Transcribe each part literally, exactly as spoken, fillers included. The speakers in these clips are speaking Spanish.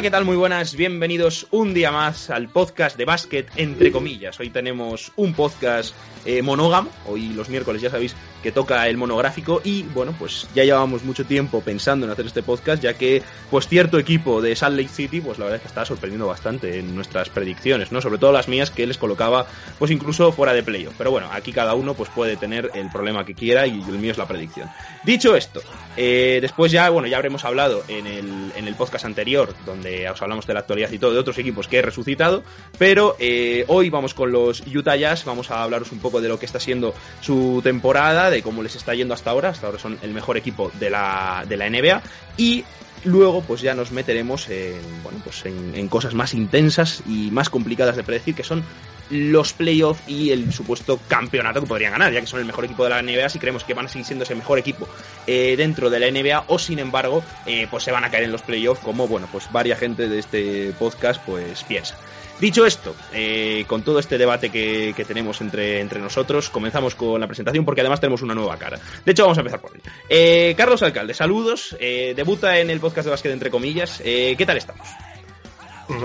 ¿Qué tal? Muy buenas, bienvenidos un día más al podcast de básquet, entre comillas. Hoy tenemos un podcast eh, monógamo, hoy los miércoles ya sabéis que toca el monográfico y bueno, pues ya llevábamos mucho tiempo pensando en hacer este podcast, ya que pues cierto equipo de Salt Lake City, pues la verdad es que estaba sorprendiendo bastante en nuestras predicciones, ¿no? Sobre todo las mías, que les colocaba pues incluso fuera de playoff, pero bueno, aquí cada uno pues puede tener el problema que quiera y el mío es la predicción. Dicho esto, eh, después ya, bueno, ya habremos hablado en el, en el podcast anterior, donde os hablamos de la actualidad y todo, de otros equipos que he resucitado, pero eh, hoy vamos con los Utah Jazz, vamos a hablaros un poco de lo que está siendo su temporada, de cómo les está yendo hasta ahora, hasta ahora son el mejor equipo de la, de la N B A, y luego pues ya nos meteremos en, bueno, pues en, en cosas más intensas y más complicadas de predecir, que son los playoffs y el supuesto campeonato que podrían ganar, ya que son el mejor equipo de la N B A, si creemos que van a seguir siendo ese mejor equipo eh, dentro de la N B A, o sin embargo eh, pues se van a caer en los playoffs, como bueno, pues varias gente de este podcast pues piensa. Dicho esto, eh, con todo este debate que, que tenemos entre, entre nosotros, comenzamos con la presentación porque además tenemos una nueva cara. De hecho, vamos a empezar por él. Eh, Carlos Alcalde, saludos, eh, debuta en el podcast de básquet entre comillas. Eh, ¿Qué tal estamos?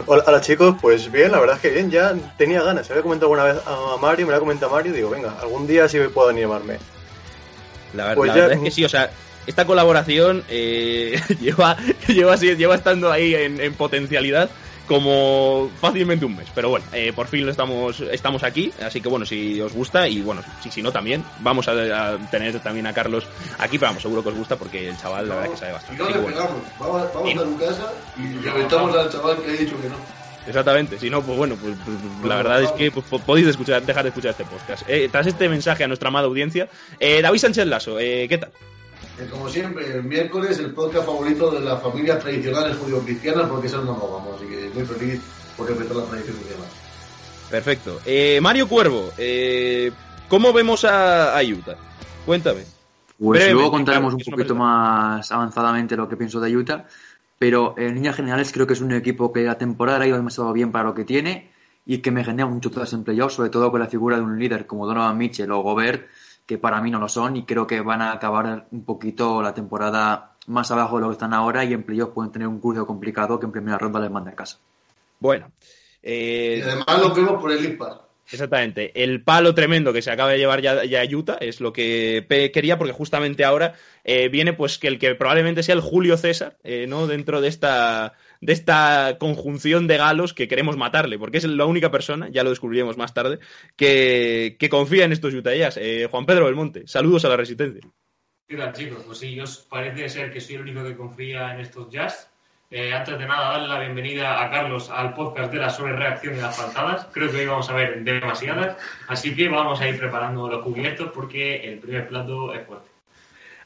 Hola, hola chicos, pues bien, la verdad es que bien, ya tenía ganas. Se había comentado alguna vez a Mario, me la comentado Mario, digo, venga, algún día sí me puedo animarme. La, ver, pues la ya... verdad es que sí, o sea... Esta colaboración eh, lleva, lleva, lleva estando ahí en, en potencialidad como fácilmente un mes. Pero bueno, eh, por fin lo estamos, estamos aquí. Así que bueno, si os gusta y bueno, si, si no también, vamos a, a tener también a Carlos aquí. Pero vamos, seguro que os gusta porque el chaval la verdad que sabe bastante. Y no le pegamos, vamos, vamos a tu casa y reventamos al chaval que ha dicho que no. Exactamente, si no, pues bueno, pues, pues la verdad es que pues, podéis escuchar, dejar de escuchar este podcast. Eh, tras este mensaje a nuestra amada audiencia, eh, David Sánchez Lasso, eh, ¿qué tal? Como siempre, el miércoles, el podcast favorito de las familias tradicionales judio-cristianas, porque eso no nos vamos, así que muy feliz por empezar la tradición de demás. Perfecto. Eh, Mario Cuervo, eh, ¿cómo vemos a, a Utah? Cuéntame. Pues brevemente, luego contaremos claro, un poquito más avanzadamente lo que pienso de Utah, pero en líneas generales creo que es un equipo que la temporada ha ido demasiado bien para lo que tiene y que me genera mucho dudas en playoffs, sobre todo con la figura de un líder como Donovan Mitchell o Gobert, que para mí no lo son y creo que van a acabar un poquito la temporada más abajo de lo que están ahora y en playoffs pueden tener un curso complicado que en primera ronda les manda a casa. Bueno. Eh... Y además lo vemos por el impar. Exactamente. El palo tremendo que se acaba de llevar ya, ya Utah es lo que pe- quería, porque justamente ahora eh, viene pues que el que probablemente sea el Julio César, eh, ¿no? Dentro de esta... de esta conjunción de galos que queremos matarle, porque es la única persona, ya lo descubriremos más tarde, que, que confía en estos Utah Jazz. Eh, Juan Pedro Belmonte, saludos a la Resistencia. ¿Qué tal, chicos? Pues sí, os parece ser que soy el único que confía en estos Jazz. Eh, antes de nada, darle la bienvenida a Carlos al podcast de la sobrereacción de las faltadas. Creo que hoy vamos a ver demasiadas, así que vamos a ir preparando los cubiertos porque el primer plato es fuerte.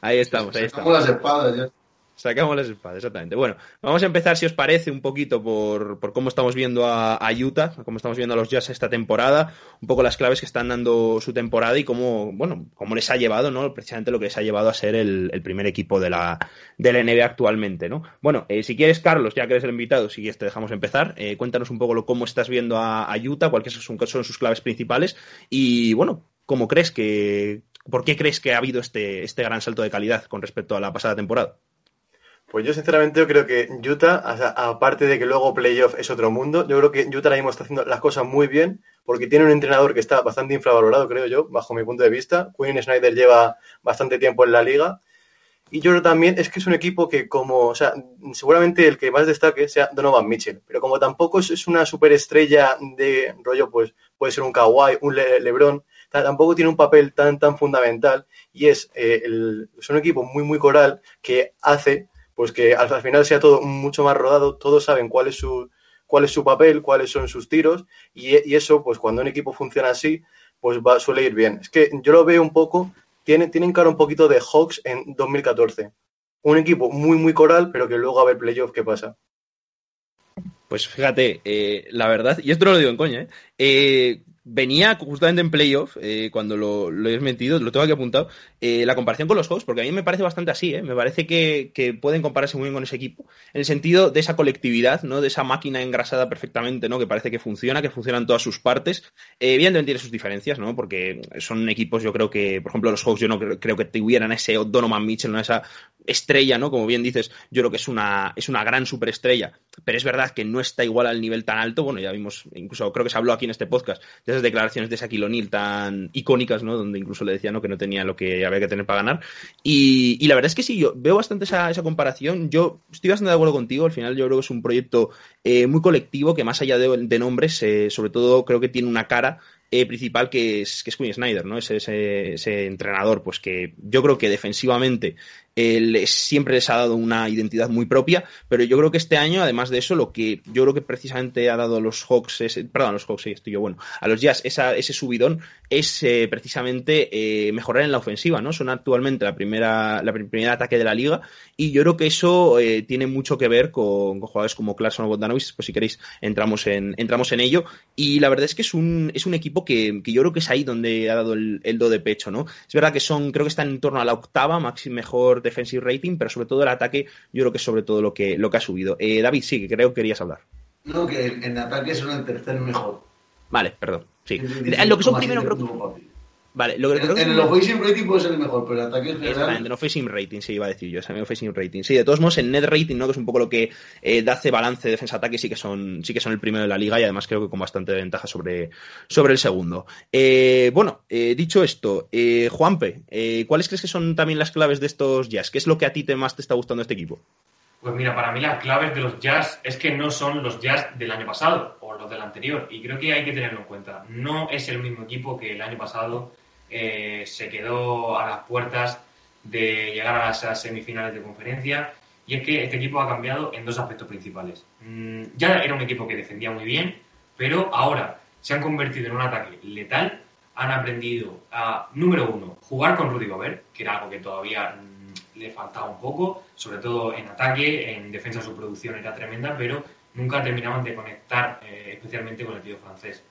Ahí estamos, ahí estamos. Sacamos las espadas ya. Sacamos las espadas, exactamente. Bueno, vamos a empezar, si os parece, un poquito por, por cómo estamos viendo a, a Utah, cómo estamos viendo a los Jazz esta temporada, un poco las claves que están dando su temporada y cómo, bueno, cómo les ha llevado, ¿no? Precisamente lo que les ha llevado a ser el, el primer equipo de la, de la N B A actualmente, ¿no? Bueno, eh, si quieres, Carlos, ya que eres el invitado, si quieres te dejamos empezar. Eh, cuéntanos un poco lo, cómo estás viendo a, a Utah, cuáles son, son sus claves principales y, bueno, cómo crees que, por qué crees que ha habido este, este gran salto de calidad con respecto a la pasada temporada. Pues yo sinceramente yo creo que Utah, o sea, aparte de que luego playoff es otro mundo, yo creo que Utah ahora mismo está haciendo las cosas muy bien porque tiene un entrenador que está bastante infravalorado, creo yo, bajo mi punto de vista. Quin Snyder lleva bastante tiempo en la liga y yo creo también es que es un equipo que como, o sea, seguramente el que más destaque sea Donovan Mitchell, pero como tampoco es una superestrella de rollo, pues puede ser un Kawhi, un Le- LeBron, tampoco tiene un papel tan tan fundamental, y es, eh, el, es un equipo muy muy coral que hace pues que al, al final sea todo mucho más rodado, todos saben cuál es su cuál es su papel, cuáles son sus tiros, y, y eso pues cuando un equipo funciona así pues va, suele ir bien. Es que yo lo veo un poco, tienen, tienen cara un poquito de Hawks en dos mil catorce, un equipo muy muy coral pero que luego a ver playoff qué pasa. Pues fíjate, eh, la verdad, y esto no lo digo en coña, ¿eh? Eh, venía justamente en playoff, eh, cuando lo, lo he mentido, lo tengo aquí apuntado, eh, la comparación con los Hawks, porque a mí me parece bastante así, ¿eh? Me parece que, que pueden compararse muy bien con ese equipo, en el sentido de esa colectividad, ¿no? De esa máquina engrasada perfectamente, ¿no? Que parece que funciona, que funcionan todas sus partes. Eh, evidentemente tiene sus diferencias, ¿no? Porque son equipos, yo creo que, por ejemplo, los Hawks, yo no creo, creo que tuvieran ese Donovan Mitchell, ¿no? Esa estrella, ¿no? Como bien dices, yo creo que es una, es una gran superestrella, pero es verdad que no está igual al nivel tan alto. Bueno, ya vimos, incluso creo que se habló aquí en este podcast de esas declaraciones de Shaquille O'Neal tan icónicas, ¿no? Donde incluso le decía, ¿no? Que no tenía lo que había que tener para ganar. Y, y la verdad es que sí, yo veo bastante esa, esa comparación. Yo estoy bastante de acuerdo contigo. Al final yo creo que es un proyecto eh, muy colectivo que más allá de, de nombres, eh, sobre todo creo que tiene una cara Eh, principal que es que es Quin Snyder, ¿no? Ese, ese, ese entrenador, pues que yo creo que defensivamente eh, les, siempre les ha dado una identidad muy propia, pero yo creo que este año, además de eso, lo que yo creo que precisamente ha dado a los Hawks, ese, perdón, a los Hawks, sí, estoy yo, bueno, a los Jazz esa, ese subidón es eh, precisamente eh, mejorar en la ofensiva, ¿no? Son actualmente la primera, la primera ataque de la liga, y yo creo que eso eh, tiene mucho que ver con, con jugadores como Clarkson o Bogdanovic, pues si queréis entramos en, entramos en ello, y la verdad es que es un, es un equipo Que, que yo creo que es ahí donde ha dado el, el do de pecho, ¿no? Es verdad que son, creo que están en torno a la octava máximo mejor defensive rating, pero sobre todo el ataque, yo creo que es sobre todo lo que, lo que ha subido. Eh, David, sí, que creo que querías hablar. No, que en ataque son el tercer mejor. Vale, perdón. Sí. En lo que son primero, creo que. Vale, lo que en, creo que en el offensive rating puede ser el mejor, pero el ataque es general. En el offensive rating, sí, iba a decir yo, o sea, en el offensive rating. Sí, de todos modos, en net rating, ¿no? Que es un poco lo que eh, hace balance defensa-ataque, sí que son sí que son el primero de la liga y además creo que con bastante ventaja sobre, sobre el segundo. Eh, bueno, eh, dicho esto, eh, Juanpe, eh, ¿cuáles crees que son también las claves de estos Jazz? ¿Qué es lo que a ti te más te está gustando este equipo? Pues mira, para mí las claves de los Jazz es que no son los Jazz del año pasado o los del anterior, y creo que hay que tenerlo en cuenta. No es el mismo equipo que el año pasado. Eh, se quedó a las puertas de llegar a las semifinales de conferencia, y es que este equipo ha cambiado en dos aspectos principales. Mm, ya era un equipo que defendía muy bien, pero ahora se han convertido en un ataque letal, han aprendido a, número uno, jugar con Rudy Gobert, que era algo que todavía mm, le faltaba un poco, sobre todo en ataque, en defensa su producción era tremenda, pero nunca terminaban de conectar, eh, especialmente con el tío francés.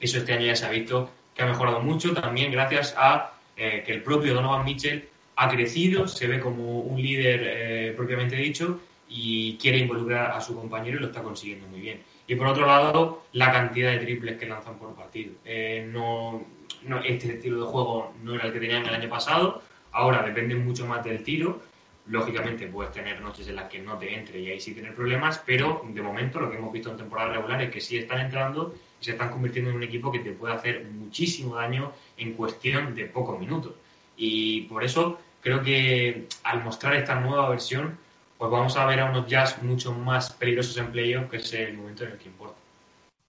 Eso este año ya se ha visto que ha mejorado mucho, también gracias a eh, que el propio Donovan Mitchell ha crecido, se ve como un líder eh, propiamente dicho, y quiere involucrar a su compañero y lo está consiguiendo muy bien. Y por otro lado, la cantidad de triples que lanzan por partido. Eh, no, no, este estilo de juego no era el que tenían el año pasado, ahora dependen mucho más del tiro. Lógicamente puedes tener noches en las que no te entre y ahí sí tener problemas, pero de momento lo que hemos visto en temporada regular es que sí están entrando y se están convirtiendo en un equipo que te puede hacer muchísimo daño en cuestión de pocos minutos. Y por eso creo que al mostrar esta nueva versión, pues vamos a ver a unos Jazz mucho más peligrosos en playoff, que es el momento en el que importa.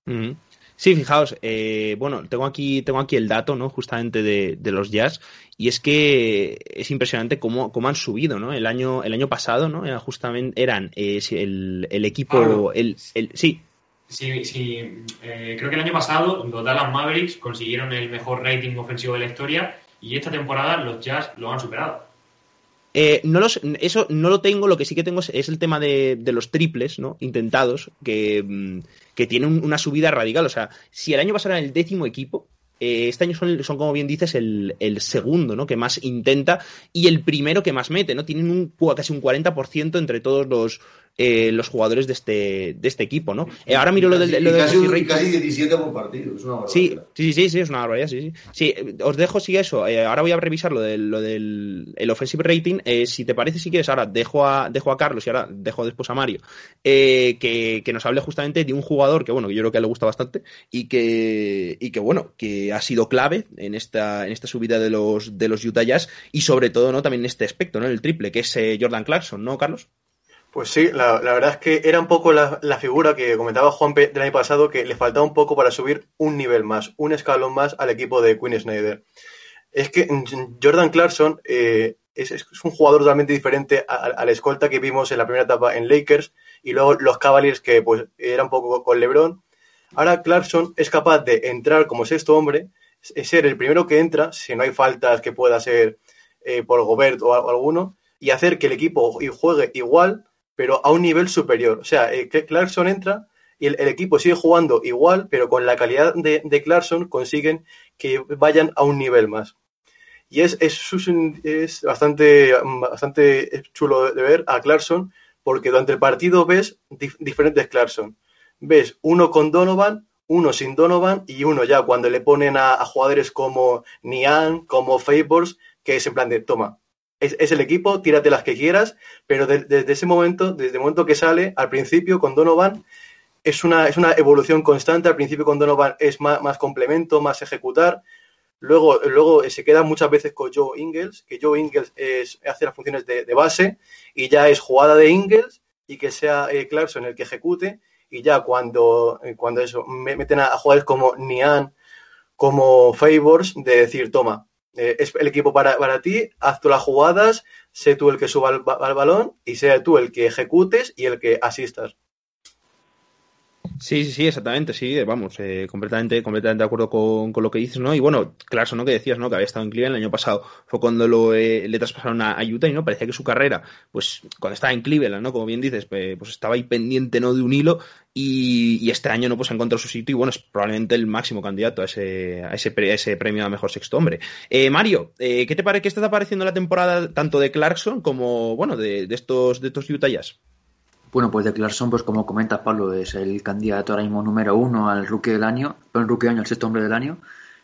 Mm-hmm. Sí, fijaos, eh, bueno, tengo aquí tengo aquí el dato, ¿no? Justamente de, de los Jazz, y es que es impresionante cómo, cómo han subido, ¿no? El año el año pasado, ¿no? Era justamente eran eh, el, el equipo, ah, el, el sí. Sí, sí. Eh, creo que el año pasado los Dallas Mavericks consiguieron el mejor rating ofensivo de la historia, y esta temporada los Jazz lo han superado. Eh, no los, eso no lo tengo, lo que sí que tengo es, es el tema de, de los triples, ¿no? Intentados, que, que tienen una subida radical. O sea, si el año pasado era el décimo equipo, eh, este año son, son, como bien dices, el, el segundo, ¿no? Que más intenta, y el primero que más mete, ¿no? Tienen un, casi un cuarenta por ciento entre todos los, eh, los jugadores de este, de este equipo, ¿no? Eh, ahora miro lo del... Casi, lo de casi, un, casi diecisiete por partido, es una barbaridad. Sí, sí, sí, sí, es una barbaridad, sí, sí. Sí, os dejo, sí, eso. Eh, ahora voy a revisar lo del, lo del el offensive rating. Eh, si te parece, si quieres, ahora dejo a, dejo a Carlos y ahora dejo después a Mario, eh, que, que nos hable justamente de un jugador que, bueno, que yo creo que le gusta bastante y que, y que bueno, que ha sido clave en esta, en esta subida de los, de los Utah Jazz, y sobre todo, ¿no? También en este aspecto, ¿no? En el triple, que es eh, Jordan Clarkson, ¿no, Carlos? Pues sí, la, la verdad es que era un poco la, la figura que comentaba Juanpe del año pasado, que le faltaba un poco para subir un nivel más, un escalón más al equipo de Quin Snyder. Es que Jordan Clarkson eh, es, es un jugador totalmente diferente al escolta que vimos en la primera etapa en Lakers y luego los Cavaliers, que pues era un poco con LeBron. Ahora Clarkson es capaz de entrar como sexto hombre, ser el primero que entra, si no hay faltas que pueda ser eh, por Gobert o, o alguno, y hacer que el equipo juegue igual, pero a un nivel superior. O sea, eh, Clarkson entra y el, el equipo sigue jugando igual, pero con la calidad de, de Clarkson consiguen que vayan a un nivel más. Y es, es, es bastante, bastante chulo de ver a Clarkson, porque durante el partido ves dif- diferentes Clarkson. Ves uno con Donovan, uno sin Donovan y uno ya cuando le ponen a, a jugadores como Niang, como Favors, que es en plan de toma. Es, es el equipo, tírate las que quieras, pero de, desde ese momento, desde el momento que sale, al principio con Donovan, es una, es una evolución constante. Al principio con Donovan es más, más complemento, más ejecutar. Luego, luego se queda muchas veces con Joe Ingles, que Joe Ingles es, hace las funciones de, de base y ya es jugada de Ingles y que sea eh, Clarkson el que ejecute. Y ya cuando, cuando eso, meten a, a jugadores como Niang, como Favors, de decir, toma, Eh, es el equipo para, para ti, haz tú las jugadas, sé tú el que suba al, al balón y sea tú el que ejecutes y el que asistas. Sí, sí, sí, exactamente, sí, vamos, eh, completamente, completamente de acuerdo con, con lo que dices, ¿no? Y bueno, claro, ¿no? Que decías, ¿no? Que había estado en Cleveland el año pasado, fue cuando lo, eh, le traspasaron a, a Utah y, ¿no? Parecía que su carrera, pues, cuando estaba en Cleveland, ¿no? Como bien dices, pues, pues estaba ahí pendiente, ¿no? De un hilo y, y este año, ¿no? Pues ha encontrado su sitio y, bueno, es probablemente el máximo candidato a ese, a ese, a ese premio a mejor sexto hombre. Eh, Mario, eh, ¿qué te parece, qué te está pareciendo la temporada tanto de Clarkson como, bueno, de, de estos, de estos Utah Jazz? Bueno, pues de Clarkson, pues como comenta Pablo, es el candidato ahora mismo número uno al rookie del año, el rookie del año, el sexto hombre del año,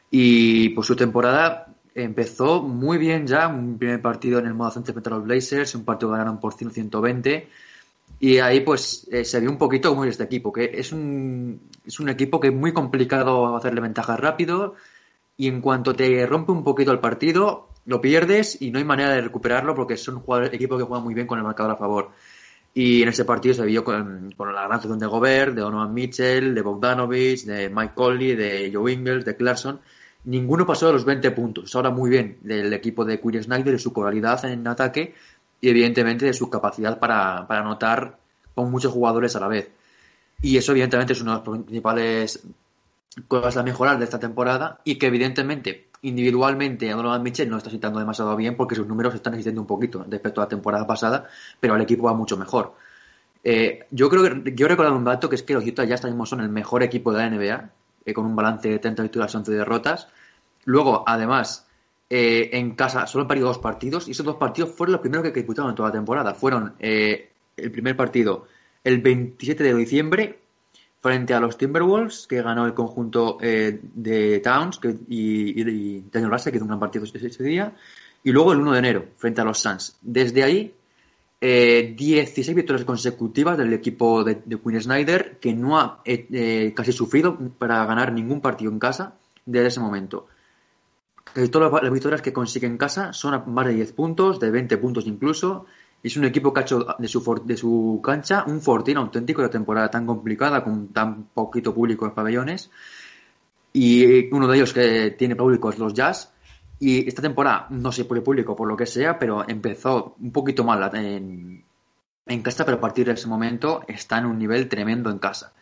y pues su temporada empezó muy bien ya, un primer partido en el modo centro frente a los Blazers, un partido que ganaron por ciento veinte, y ahí pues eh, se vio un poquito cómo es este equipo, que es un, es un equipo que es muy complicado hacerle ventajas rápido, y en cuanto te rompe un poquito el partido, lo pierdes y no hay manera de recuperarlo porque es un equipo que juega muy bien con el marcador a favor. Y en ese partido se vio con, con la gran actuación de Gobert, de Donovan Mitchell, de Bogdanovic, de Mike Conley, de Joe Ingles, de Clarkson. Ninguno pasó de los veinte puntos. Ahora muy bien del equipo de Quin Snyder, de su coralidad en ataque y evidentemente de su capacidad para, para anotar con muchos jugadores a la vez. Y eso evidentemente es una de las principales cosas a mejorar de esta temporada y que evidentemente individualmente a Donovan Mitchell no está sentando demasiado bien porque sus números están existiendo un poquito respecto a la temporada pasada, pero el equipo va mucho mejor. Eh, yo creo que yo recordar un dato que es que los Utah Jazz mismo son el mejor equipo de la N B A, eh, con un balance de treinta victorias y once derrotas. Luego, además, eh, en casa solo han perdido dos partidos y esos dos partidos fueron los primeros que disputaron en toda la temporada. Fueron eh, el primer partido el veintisiete de diciembre frente a los Timberwolves, que ganó el conjunto eh, de Towns que, y, y, y Daniel Russell, que hizo un gran partido ese, ese día, y luego el uno de enero, frente a los Suns. Desde ahí, eh, dieciséis victorias consecutivas del equipo de, de Quin Snyder, que no ha eh, eh, casi sufrido para ganar ningún partido en casa desde ese momento. Casi todas las victorias que consigue en casa son a más de diez puntos, de veinte puntos incluso. Es un equipo que ha hecho de su, for- de su cancha un fortín auténtico de temporada tan complicada, con tan poquito público en los pabellones. Y uno de ellos que tiene público es los Jazz. Y esta temporada, no sé por el público, por lo que sea, pero empezó un poquito mal en, en casa, pero a partir de ese momento está en un nivel tremendo en casa.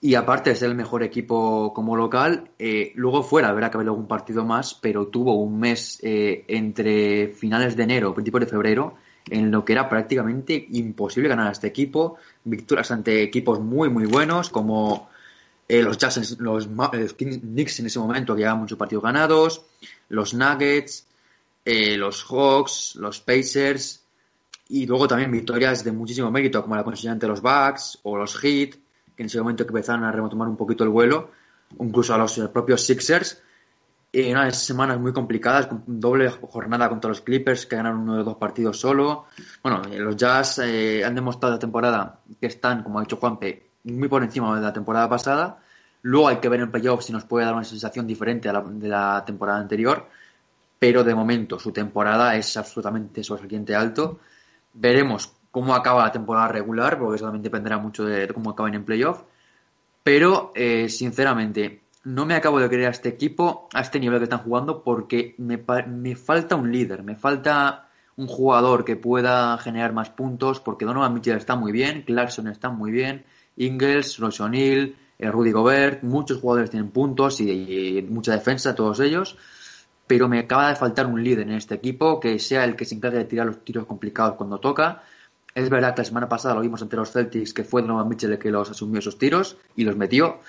Y aparte de ser el mejor equipo como local, eh, luego fuera habrá que haber algún partido más, pero tuvo un mes eh, entre finales de enero y principios de febrero en lo que era prácticamente imposible ganar a este equipo, victorias ante equipos muy muy buenos como eh, los Jazz, los, los Knicks en ese momento que llevaban muchos partidos ganados, los Nuggets, eh, los Hawks, los Pacers y luego también victorias de muchísimo mérito como la conseguida ante los Bucks o los Heat, que en ese momento que empezaron a retomar un poquito el vuelo, incluso a los, a los propios Sixers. Eh, unas semanas muy complicadas, con doble jornada contra los Clippers que ganaron uno de los dos partidos solo. Bueno, eh, los Jazz eh, han demostrado la temporada que están, como ha dicho Juanpe, muy por encima de la temporada pasada. Luego hay que ver en playoffs si nos puede dar una sensación diferente a la, de la temporada anterior, pero de momento su temporada es absolutamente sobresaliente alto. Veremos cómo acaba la temporada regular, porque eso también dependerá mucho de cómo acaben en playoff. Pero, eh, sinceramente, no me acabo de creer a este equipo, a este nivel que están jugando, porque me, me falta un líder, me falta un jugador que pueda generar más puntos, porque Donovan Mitchell está muy bien, Clarkson está muy bien, Ingles, Royce O'Neale, Rudy Gobert, muchos jugadores tienen puntos y, y mucha defensa, todos ellos. Pero me acaba de faltar un líder en este equipo, que sea el que se encargue de tirar los tiros complicados cuando toca. Es verdad que la semana pasada lo vimos ante los Celtics, que fue Donovan Mitchell el que los asumió esos tiros y los metió,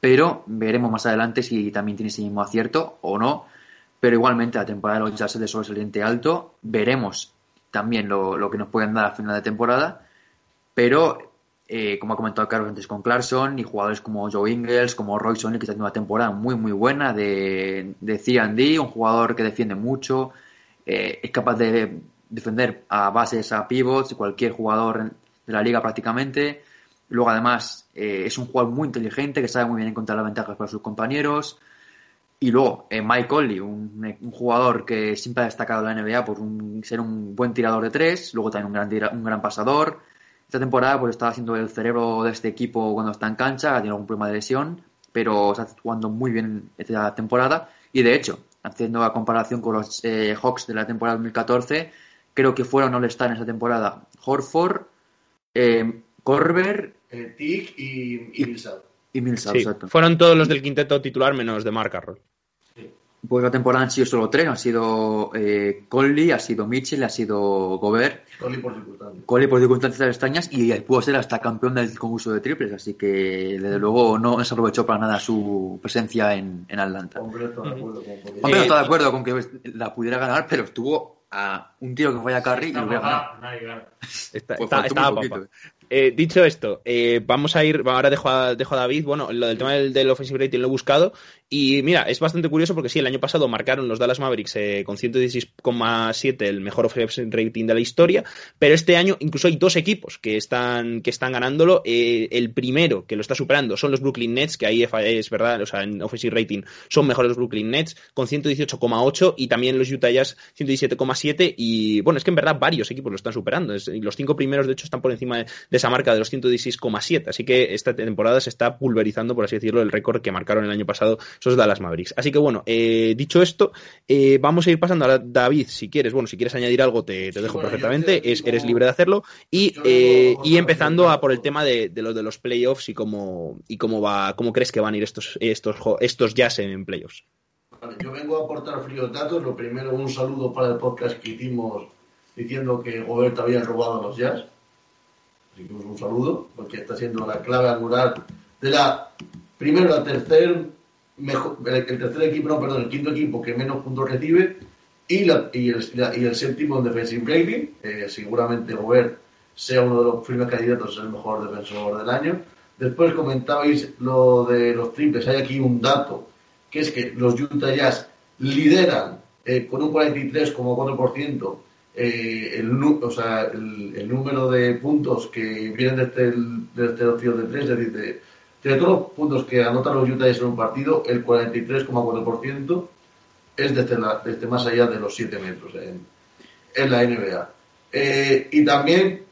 pero veremos más adelante si también tiene ese mismo acierto o no. Pero igualmente la temporada de los Jazz es de sobresaliente alto, veremos también lo, lo que nos pueden dar a final de temporada, pero eh, como ha comentado Carlos antes con Clarkson y jugadores como Joe Ingles, como Royce O'Neale, que está haciendo una temporada muy muy buena de, de C and D, un jugador que defiende mucho, eh, es capaz de defender a bases, a pivots, cualquier jugador de la liga prácticamente. Luego además eh, es un jugador muy inteligente que sabe muy bien encontrar las ventajas para sus compañeros. Y luego eh, Mike Conley, un, un jugador que siempre ha destacado en la N B A por un, ser un buen tirador de tres, luego también un gran, tira, un gran pasador. Esta temporada pues estaba siendo el cerebro de este equipo cuando está en cancha, tiene algún problema de lesión, pero está jugando muy bien esta temporada. Y de hecho, haciendo la comparación con los eh, Hawks de la temporada dos mil catorce, creo que fueron all-star en esa temporada Horford, eh, Korver, eh, Tick y, y Millsap. Y Millsap, sí, exacto. Fueron todos los del quinteto titular menos de Marc Gasol. Sí. Pues la temporada han sido solo tres. Ha sido eh, Conley, ha sido Mitchell, ha sido Gobert. Conley por circunstancias. Conley por circunstancias extrañas y pudo ser hasta campeón del concurso de triples. Así que, desde luego, no se aprovechó para nada su presencia en, en Atlanta. Hombre, estoy de acuerdo con, porque... Hombre, estoy de acuerdo con que la pudiera ganar, pero estuvo... a un tío que falla Curry y lo voy a ganar. Nadie gana. Está, pues está, está papá. Eh, dicho esto, eh, vamos a ir, ahora dejo a, dejo a David, bueno, lo del tema del, del offensive rating lo he buscado y mira, es bastante curioso porque sí, el año pasado marcaron los Dallas Mavericks eh, con ciento dieciséis coma siete el mejor offensive rating de la historia, pero este año incluso hay dos equipos que están que están ganándolo, eh, el primero que lo está superando son los Brooklyn Nets, que ahí es verdad, o sea, en offensive rating son mejores los Brooklyn Nets con ciento dieciocho coma ocho y también los Utah Jazz ciento diecisiete coma siete y bueno, es que en verdad varios equipos lo están superando, es, los cinco primeros de hecho están por encima de, de esa marca de los ciento dieciséis coma siete, así que esta temporada se está pulverizando, por así decirlo, el récord que marcaron el año pasado esos Dallas Mavericks. Así que bueno, eh, dicho esto, eh, vamos a ir pasando a David, si quieres, bueno, si quieres añadir algo te, te dejo sí, bueno, perfectamente, te, es, eres libre de hacerlo y, eh, y empezando a por el tema de, de los de los playoffs y cómo y cómo va, cómo crees que van a ir estos estos estos Jazz en playoffs. Yo vengo a aportar fríos datos. Lo primero, un saludo para el podcast que hicimos diciendo que Gobert había robado a los Jazz. Así que un saludo, porque está siendo la clave angular de la primero al tercer mejor, el tercer equipo, no, perdón, el quinto equipo que menos puntos recibe y, la, y, el, la, y el séptimo en defensive rating. Eh, seguramente Gobert sea uno de los primeros candidatos a ser el mejor defensor del año. Después comentabais lo de los triples. Hay aquí un dato, que es que los Utah Jazz lideran eh, con un cuarenta y tres coma cuatro por ciento eh, el, o sea, el, el número de puntos que vienen desde, el, desde los tiros de tres, es decir, de, de todos los puntos que anotan los Utah Jazz en un partido, el cuarenta y tres coma cuatro por ciento es desde, la, desde más allá de los siete metros en, en la N B A. Eh, y también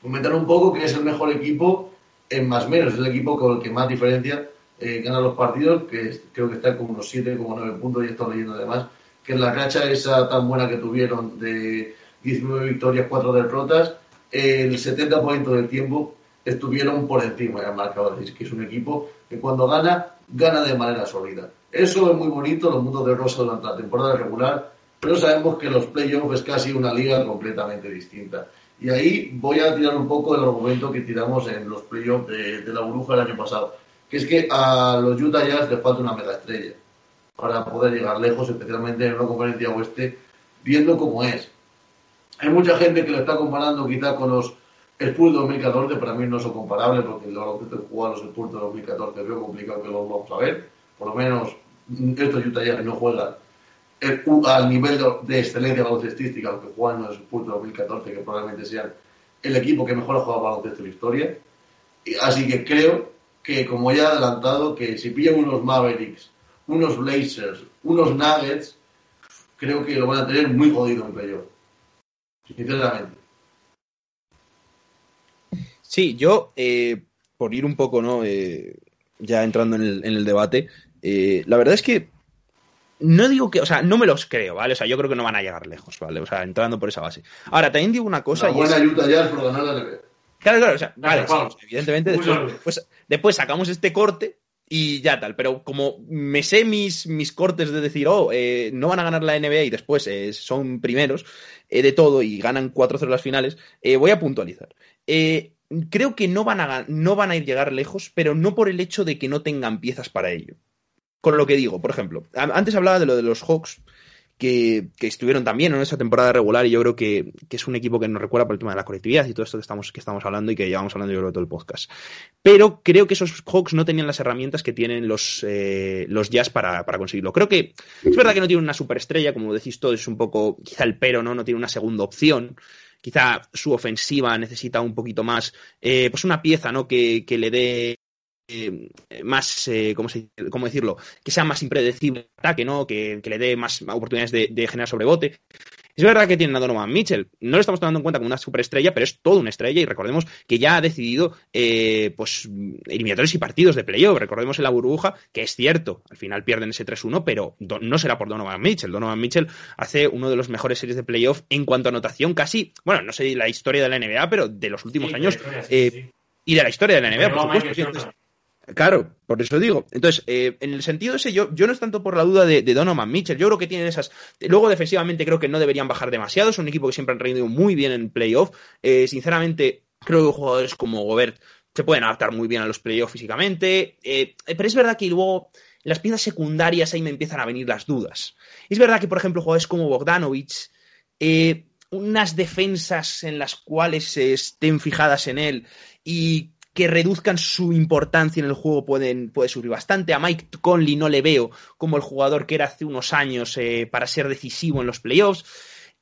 comentar un poco que es el mejor equipo en más menos, es el equipo con el que más diferencia Eh, gana los partidos, que creo que está con unos siete coma nueve puntos, y he estado leyendo además que en la racha esa tan buena que tuvieron de diecinueve victorias, cuatro derrotas, eh, el setenta por ciento del tiempo estuvieron por encima del marcador. Es que es un equipo que cuando gana, gana de manera sólida. Eso es muy bonito, los mundos de rosa durante la temporada regular, pero sabemos que los playoffs es casi una liga completamente distinta. Y ahí voy a tirar un poco del argumento que tiramos en los playoffs de, de la burbuja el año pasado, que es que a los Utah Jazz les falta una mega estrella para poder llegar lejos, especialmente en una conferencia oeste, viendo cómo es. Hay mucha gente que lo está comparando quizá con los Spurs de dos mil catorce, para mí no son comparables, porque lo que juegan los Spurs de dos mil catorce veo complicado que lo vamos a ver, por lo menos estos Utah Jazz no juegan el, al nivel de excelencia baloncestística, aunque juegan los Spurs de dos mil catorce, que probablemente sean el equipo que mejor ha jugado baloncesto en la historia. Así que creo que, como ya he adelantado, que si pillan unos Mavericks, unos Blazers, unos Nuggets, creo que lo van a tener muy jodido en playoff, sinceramente. Sí, yo, eh, por ir un poco, ¿no? Eh, ya entrando en el, en el debate, eh, la verdad es que no digo que, o sea, no me los creo, ¿vale? O sea, yo creo que no van a llegar lejos, ¿vale? O sea, entrando por esa base. Ahora, también digo una cosa... La buena Utah Jazz por ganar la N B A. Claro, claro, o sea, vale, o sea, evidentemente después, después, después sacamos este corte y ya tal, pero como me sé mis, mis cortes de decir, oh, eh, no van a ganar la N B A y después eh, son primeros eh, de todo y ganan cuatro cero las finales, eh, voy a puntualizar. Eh... Creo que no van a no van a ir llegar lejos, pero no por el hecho de que no tengan piezas para ello. Con lo que digo, por ejemplo, antes hablaba de lo de los Hawks, que, que estuvieron también en esa temporada regular, y yo creo que, que es un equipo que nos recuerda por el tema de la colectividad y todo esto que estamos, que estamos hablando y que llevamos hablando yo creo todo el podcast. Pero creo que esos Hawks no tenían las herramientas que tienen los, eh, los Jazz para, para conseguirlo. Creo que es verdad que no tienen una superestrella, como decís todos, es un poco quizá el pero, ¿no? No tiene una segunda opción. Quizá su ofensiva necesita un poquito más, eh, pues una pieza, ¿no? Que, que le dé eh, más, eh, ¿cómo, se, ¿cómo decirlo? Que sea más impredecible el ataque, ¿no? Que, que le dé más oportunidades de, de generar sobrebote. Es verdad que tienen a Donovan Mitchell. No lo estamos tomando en cuenta como una superestrella, pero es toda una estrella y recordemos que ya ha decidido eh, pues eliminatorios y partidos de playoff. Recordemos en la burbuja que es cierto, al final pierden ese tres uno, pero no será por Donovan Mitchell. Donovan Mitchell hace uno de los mejores series de playoff en cuanto a anotación casi, bueno, no sé la historia de la N B A, pero de los últimos sí, años historia, sí, eh, sí. y de la historia de la N B A, pero por supuesto. Claro, por eso digo. Entonces, eh, en el sentido ese, yo, yo no es tanto por la duda de, de Donovan Mitchell. Yo creo que tienen esas... Luego, defensivamente, creo que no deberían bajar demasiado. Es un equipo que siempre han rendido muy bien en playoff. Eh, sinceramente, creo que jugadores como Gobert se pueden adaptar muy bien a los playoffs físicamente. Eh, pero es verdad que luego... Las piezas secundarias, ahí me empiezan a venir las dudas. Es verdad que, por ejemplo, jugadores como Bogdanovic... Eh, unas defensas en las cuales estén fijadas en él y... que reduzcan su importancia en el juego pueden, puede subir bastante. A Mike Conley no le veo como el jugador que era hace unos años eh, para ser decisivo en los playoffs.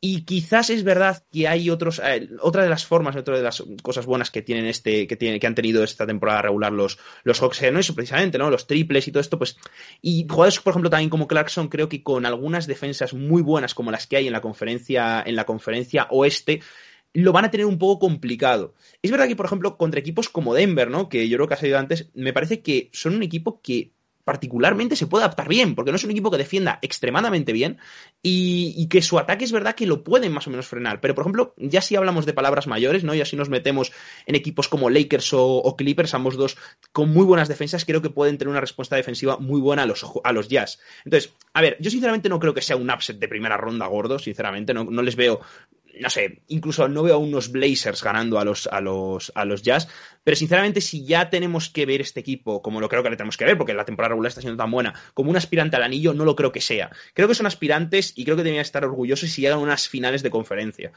Y quizás es verdad que hay otros, eh, otra de las formas, otra de las cosas buenas que tienen este, que tienen, que han tenido esta temporada regular los, los Hawks, no eso precisamente, ¿no? Los triples y todo esto, pues. Y jugadores, por ejemplo, también como Clarkson, creo que con algunas defensas muy buenas como las que hay en la conferencia, en la conferencia oeste, lo van a tener un poco complicado. Es verdad que, por ejemplo, contra equipos como Denver, ¿no? Que yo creo que has oído antes, me parece que son un equipo que particularmente se puede adaptar bien, porque no es un equipo que defienda extremadamente bien y, y que su ataque es verdad que lo pueden más o menos frenar. Pero, por ejemplo, ya si hablamos de palabras mayores, ¿no? Y así nos metemos en equipos como Lakers o, o Clippers, ambos dos con muy buenas defensas, creo que pueden tener una respuesta defensiva muy buena a los, a los Jazz. Entonces, a ver, yo sinceramente no creo que sea un upset de primera ronda gordo, sinceramente, no, no les veo... No sé, incluso no veo a unos Blazers ganando a los, a los, a los Jazz, pero sinceramente si ya tenemos que ver este equipo, como lo creo que le tenemos que ver, porque la temporada regular está siendo tan buena, como un aspirante al anillo, no lo creo que sea. Creo que son aspirantes y creo que deberían estar orgullosos si llegan a unas finales de conferencia.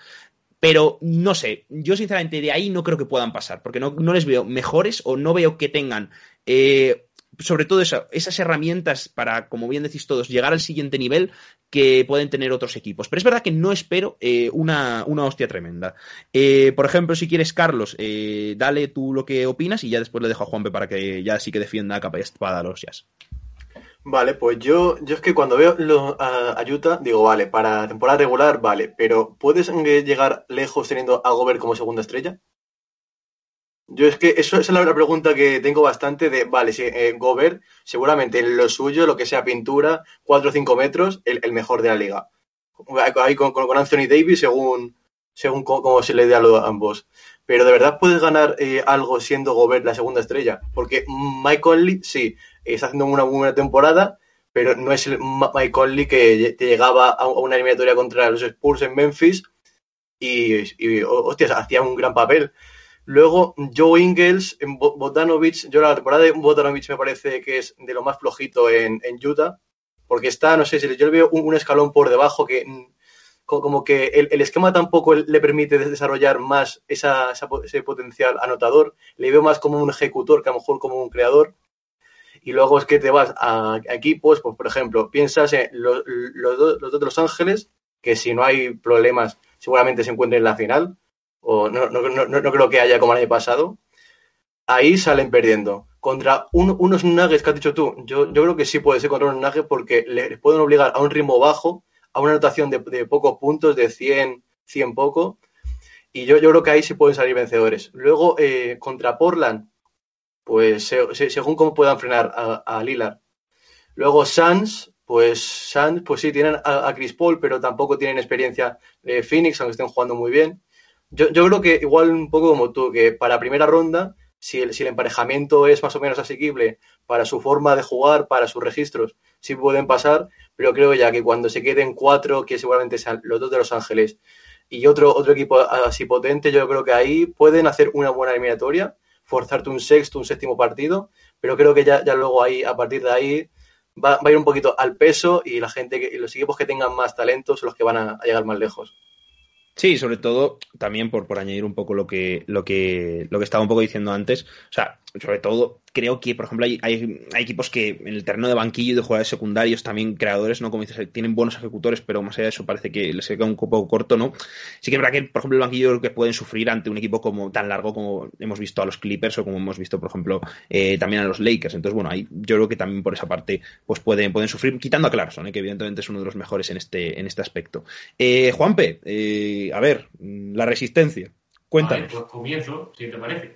Pero no sé, yo sinceramente de ahí no creo que puedan pasar, porque no, no les veo mejores o no veo que tengan... Eh, sobre todo eso, esas herramientas para, como bien decís todos, llegar al siguiente nivel que pueden tener otros equipos. Pero es verdad que no espero eh, una, una hostia tremenda. Eh, por ejemplo, si quieres, Carlos, eh, dale tú lo que opinas y ya después le dejo a Juanpe para que ya sí que defienda a capa y espada a los Jazz. Vale, pues yo, yo es que cuando veo lo, a, a Utah, digo, vale, para temporada regular, vale, pero ¿puedes llegar lejos teniendo a Gobert como segunda estrella? Yo es que eso es la pregunta que tengo bastante de, vale, si eh, Gobert seguramente en lo suyo, lo que sea pintura, cuatro o cinco metros, el, el mejor de la liga. Ahí con, con Anthony Davis según según cómo se le dé a los ambos. Pero de verdad puedes ganar eh, algo siendo Gobert la segunda estrella, porque Mike Conley sí, está haciendo una buena temporada, pero no es el Mike Conley que llegaba a una eliminatoria contra los Spurs en Memphis y, y hostias, hacía un gran papel. Luego, Joe Ingles, en Bogdanovic, yo la temporada de Bogdanovic me parece que es de lo más flojito en, en Utah, porque está, no sé, si yo le veo un, un escalón por debajo que como que el, el esquema tampoco le permite desarrollar más esa, esa, ese potencial anotador, le veo más como un ejecutor que a lo mejor como un creador, y luego es que te vas a, a equipos, pues por ejemplo, piensas en los, los, dos, los dos de Los Ángeles, que si no hay problemas seguramente se encuentren en la final, o no, no, no, no creo que haya como el año pasado, ahí salen perdiendo. Contra un, unos Nuggets que has dicho tú, yo, yo creo que sí puede ser contra unos Nuggets porque les pueden obligar a un ritmo bajo, a una anotación de, de pocos puntos, de cien, cien poco, Y yo, yo creo que ahí sí pueden salir vencedores. Luego, eh, contra Portland, pues se, se, según cómo puedan frenar a, a Lillard. Luego Suns, pues Suns, pues sí, tienen a, a Chris Paul, pero tampoco tienen experiencia eh, Phoenix, aunque estén jugando muy bien. Yo, yo creo que igual un poco como tú, que para primera ronda, si el, si el emparejamiento es más o menos asequible para su forma de jugar, para sus registros, sí pueden pasar, pero creo ya que cuando se queden cuatro, que seguramente sean los dos de Los Ángeles, y otro, otro equipo así potente, yo creo que ahí pueden hacer una buena eliminatoria, forzarte un sexto, un séptimo partido, pero creo que ya, ya luego ahí, a partir de ahí, va, va a ir un poquito al peso y la gente que, y los equipos que tengan más talento son los que van a, a llegar más lejos. Sí, sobre todo, también por, por añadir un poco lo que, lo que, lo que estaba un poco diciendo antes, o sea, sobre todo, creo que, por ejemplo, hay, hay, hay equipos que en el terreno de banquillo y de jugadores secundarios, también creadores, ¿no? Como dices, tienen buenos ejecutores, pero más allá de eso parece que les queda un poco corto, ¿no? Sí que es verdad que, por ejemplo, el banquillo creo que pueden sufrir ante un equipo como tan largo como hemos visto a los Clippers o como hemos visto, por ejemplo, eh, también a los Lakers. Entonces, bueno, ahí yo creo que también por esa parte pues pueden, pueden sufrir, quitando a Clarkson, ¿eh? Que evidentemente es uno de los mejores en este, en este aspecto. Eh, Juanpe, eh, a ver, la resistencia. Cuéntanos. Vale, pues comienzo, si te parece.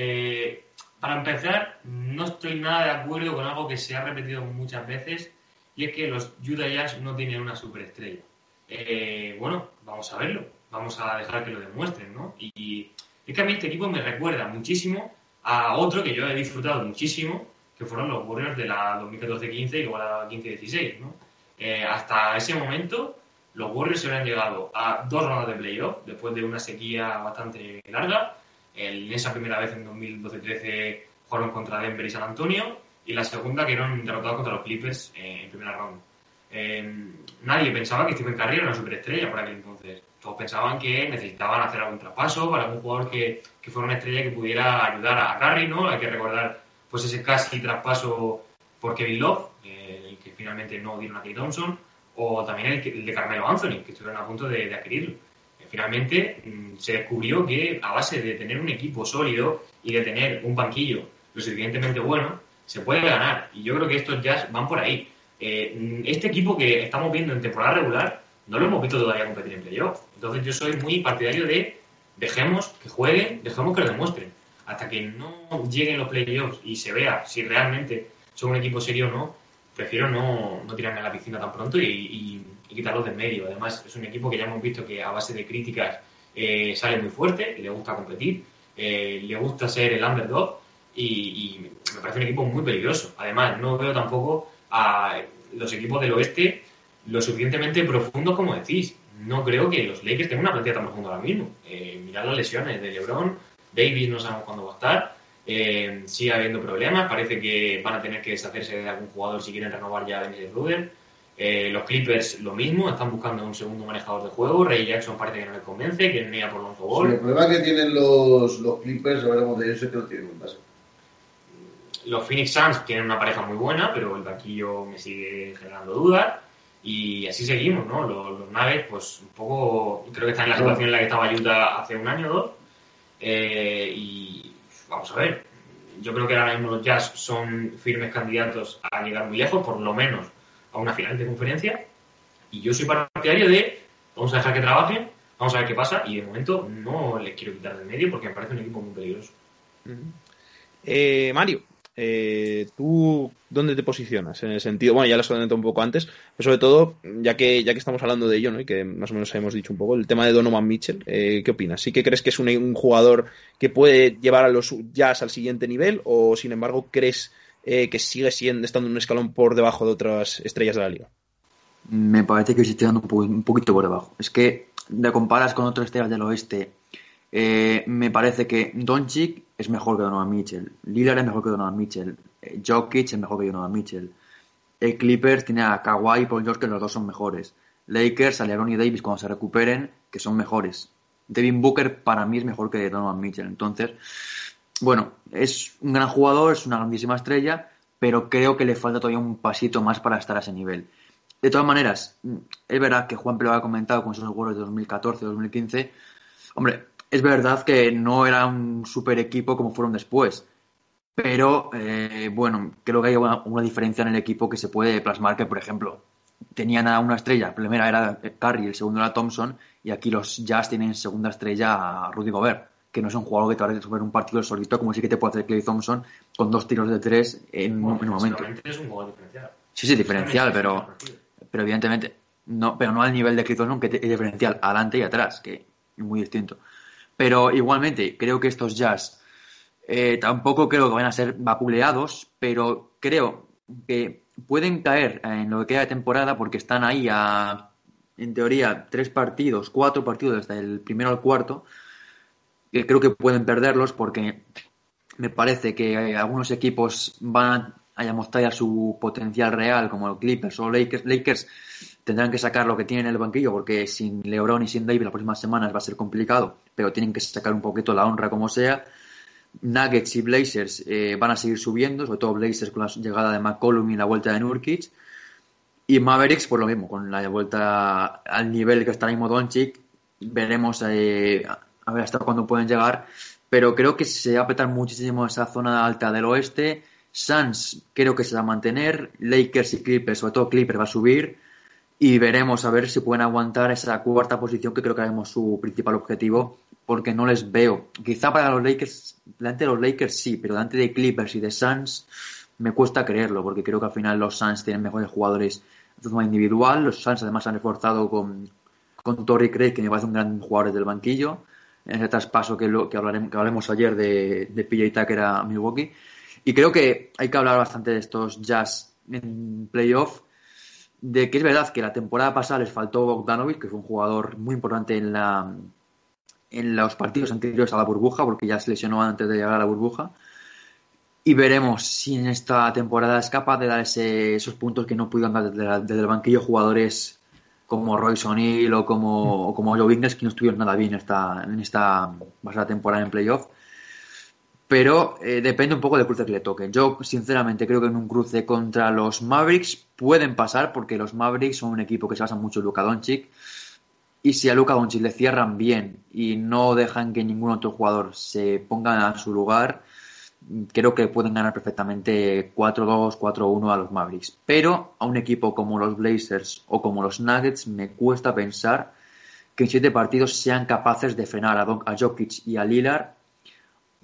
Eh, para empezar, no estoy nada de acuerdo con algo que se ha repetido muchas veces, y es que los Utah Jazz no tienen una superestrella. Eh, bueno, vamos a verlo. Vamos a dejar que lo demuestren, ¿no? Y es que a mí este equipo me recuerda muchísimo a otro que yo he disfrutado muchísimo, que fueron los Warriors de la dos mil catorce quince y luego la quince dieciséis, ¿no? Eh, hasta ese momento... Los Warriors se habían llegado a dos rondas de playoff después de una sequía bastante larga. En esa primera vez en dos mil doce trece jugaron contra Denver y San Antonio, y la segunda quedaron derrotados contra los Clippers eh, en primera ronda. Eh, nadie pensaba que Stephen Curry era una superestrella por aquel entonces. Todos pensaban que necesitaban hacer algún traspaso para algún jugador que, que fuera una estrella que pudiera ayudar a Curry, ¿no? Hay que recordar pues ese casi traspaso por Kevin Love, eh, el que finalmente no dieron a Clay Thompson, o también el de Carmelo Anthony, que estuvieron a punto de, de adquirirlo. Finalmente se descubrió que a base de tener un equipo sólido y de tener un banquillo lo suficientemente bueno, se puede ganar. Y yo creo que estos Jazz van por ahí. Eh, este equipo que estamos viendo en temporada regular no lo hemos visto todavía competir en playoff. Entonces yo soy muy partidario de dejemos que jueguen, dejemos que lo demuestren. Hasta que no lleguen los playoffs y se vea si realmente son un equipo serio o no, prefiero no, no tirarme a la piscina tan pronto y, y, y quitarlos de en medio. Además, es un equipo que ya hemos visto que a base de críticas eh, sale muy fuerte, le gusta competir, eh, le gusta ser el underdog y, y me parece un equipo muy peligroso. Además, no veo tampoco a los equipos del oeste lo suficientemente profundos como decís. No creo que los Lakers tengan una plantilla tan profunda ahora mismo. Eh, mirad las lesiones de LeBron, Davis no sabemos cuándo va a estar. Eh, sigue habiendo problemas, parece que van a tener que deshacerse de algún jugador si quieren renovar ya a Dennis Ruder. Eh, los Clippers lo mismo, están buscando un segundo manejador de juego. Ray Jackson parece que no les convence, que no iba por Lonzo Ball. Sí, el problema que tienen los, los Clippers, hablamos de ellos, es que no tienen un base. Los Phoenix Suns tienen una pareja muy buena, pero el banquillo me sigue generando dudas. Y así seguimos, ¿no? Los, los Nuggets, pues un poco, creo que están en la situación en la que estaba Utah hace un año o dos. Eh, y vamos a ver, yo creo que ahora mismo los Jazz son firmes candidatos a llegar muy lejos, por lo menos a una final de conferencia, y yo soy partidario de vamos a dejar que trabajen, vamos a ver qué pasa, y de momento no les quiero quitar del medio porque me parece un equipo muy peligroso. Uh-huh. eh, Mario, Eh, ¿tú dónde te posicionas? En el sentido, bueno, ya lo has comentado un poco antes, pero sobre todo, ya que ya que estamos hablando de ello, ¿no? Y que más o menos hemos dicho un poco, el tema de Donovan Mitchell, eh, ¿qué opinas? ¿Sí que crees que es un, un jugador que puede llevar a los Jazz al siguiente nivel o, sin embargo, crees eh, que sigue siendo estando un escalón por debajo de otras estrellas de la liga? Me parece que sí está dando un poquito por debajo. Es que te comparas con otras estrellas del oeste. Eh, me parece que Doncic es mejor que Donovan Mitchell, Lillard es mejor que Donovan Mitchell, eh, Jokic es mejor que Donovan Mitchell, el Clippers tiene a Kawhi y Paul George, que los dos son mejores, Lakers a LeBron y Davis cuando se recuperen, que son mejores, Devin Booker para mí es mejor que Donovan Mitchell. Entonces, bueno, es un gran jugador, es una grandísima estrella, pero creo que le falta todavía un pasito más para estar a ese nivel. De todas maneras, es verdad que Juanpe lo ha comentado con esos Warriors de dos mil catorce dos mil quince, hombre, es verdad que no era un super equipo como fueron después, pero eh, bueno, creo que hay una, una diferencia en el equipo que se puede plasmar, que por ejemplo tenían a una estrella, la primera era Curry, el segundo era Thompson, y aquí los Jazz tienen segunda estrella a Rudy Gobert, que no es un jugador que te va a resolver un partido solito, como sí que te puede hacer Clay Thompson con dos tiros de tres en, bueno, en un momento. Es un jugador diferencial. Sí, sí, diferencial, pero, pero evidentemente no, pero no al nivel de Clay Thompson, que es diferencial adelante y atrás, que es muy distinto. Pero igualmente, creo que estos Jazz eh, tampoco creo que van a ser vapuleados, pero creo que pueden caer en lo que queda de temporada porque están ahí a, en teoría, tres partidos, cuatro partidos, desde el primero al cuarto. Creo que pueden perderlos porque me parece que algunos equipos van a demostrar su potencial real, como los Clippers o Lakers. Lakers tendrán que sacar lo que tienen en el banquillo porque sin LeBron y sin Davis las próximas semanas va a ser complicado, pero tienen que sacar un poquito la honra como sea. Nuggets y Blazers eh, van a seguir subiendo, sobre todo Blazers con la llegada de McCollum y la vuelta de Nurkic. Y Mavericks, por lo mismo, con la vuelta al nivel que está ahora mismo Doncic. Veremos eh, a ver hasta cuándo pueden llegar, pero creo que se va a apretar muchísimo esa zona alta del oeste. Suns creo que se va a mantener, Lakers y Clippers, sobre todo Clippers, va a subir. Y veremos a ver si pueden aguantar esa cuarta posición, que creo que haremos su principal objetivo, porque no les veo. Quizá para los Lakers, delante de los Lakers sí, pero delante de Clippers y de Suns me cuesta creerlo, porque creo que al final los Suns tienen mejores jugadores de forma individual. Los Suns además se han reforzado con, con Torrey Craig, que me parece un gran jugador desde el banquillo, en ese traspaso que, lo, que, hablaremos, que hablaremos ayer de, de P J Tucker a Milwaukee. Y creo que hay que hablar bastante de estos Jazz en playoff, de que es verdad que la temporada pasada les faltó Bogdanovic, que fue un jugador muy importante en la en los partidos anteriores a la burbuja, porque ya se lesionó antes de llegar a la burbuja. Y veremos si en esta temporada es capaz de dar ese, esos puntos que no pudieron dar desde, la, desde el banquillo jugadores como Royce O'Neale o como, o como Joe Ingles, que no estuvieron nada bien esta, en esta pasada temporada en playoff. Pero eh, depende un poco del cruce que le toque. Yo, sinceramente, creo que en un cruce contra los Mavericks pueden pasar, porque los Mavericks son un equipo que se basa mucho en Luka Doncic. Y si a Luka Doncic le cierran bien y no dejan que ningún otro jugador se ponga a su lugar, creo que pueden ganar perfectamente cuatro dos, cuatro uno a los Mavericks. Pero a un equipo como los Blazers o como los Nuggets me cuesta pensar que en siete partidos sean capaces de frenar a, Don- a Jokic y a Lillard,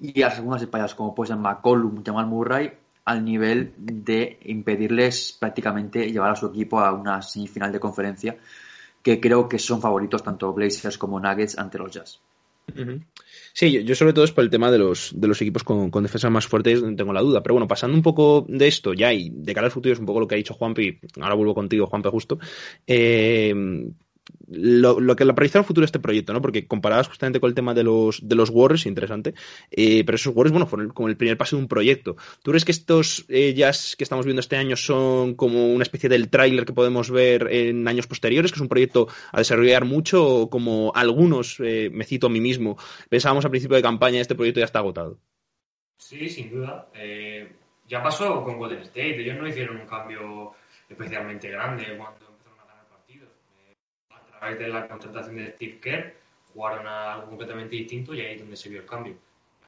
y a las segundas espaldas como pueden ser McCollum, Jamal Murray, al nivel de impedirles prácticamente llevar a su equipo a una semifinal de conferencia, que creo que son favoritos tanto Blazers como Nuggets ante los Jazz. Sí, yo, yo sobre todo es por el tema de los, de los equipos con, con defensas más fuertes, no tengo la duda, pero bueno, pasando un poco de esto ya y de cara al futuro, es un poco lo que ha dicho Juanpi, ahora vuelvo contigo, Juanpe, justo, eh... Lo, lo que la proyección al futuro este proyecto, ¿no? Porque comparabas justamente con el tema de los de los Warriors, interesante, eh, pero esos Warriors, bueno, fueron como el primer paso de un proyecto. ¿Tú crees que estos eh, Jazz que estamos viendo este año son como una especie del tráiler que podemos ver en años posteriores, que es un proyecto a desarrollar mucho, o como algunos, eh, me cito a mí mismo, pensábamos al principio de campaña, este proyecto ya está agotado? Sí, sin duda. Eh, ya pasó con Golden State, ellos no hicieron un cambio especialmente grande cuando de la contratación de Steve Kerr jugaron a algo completamente distinto, y ahí es donde se vio el cambio.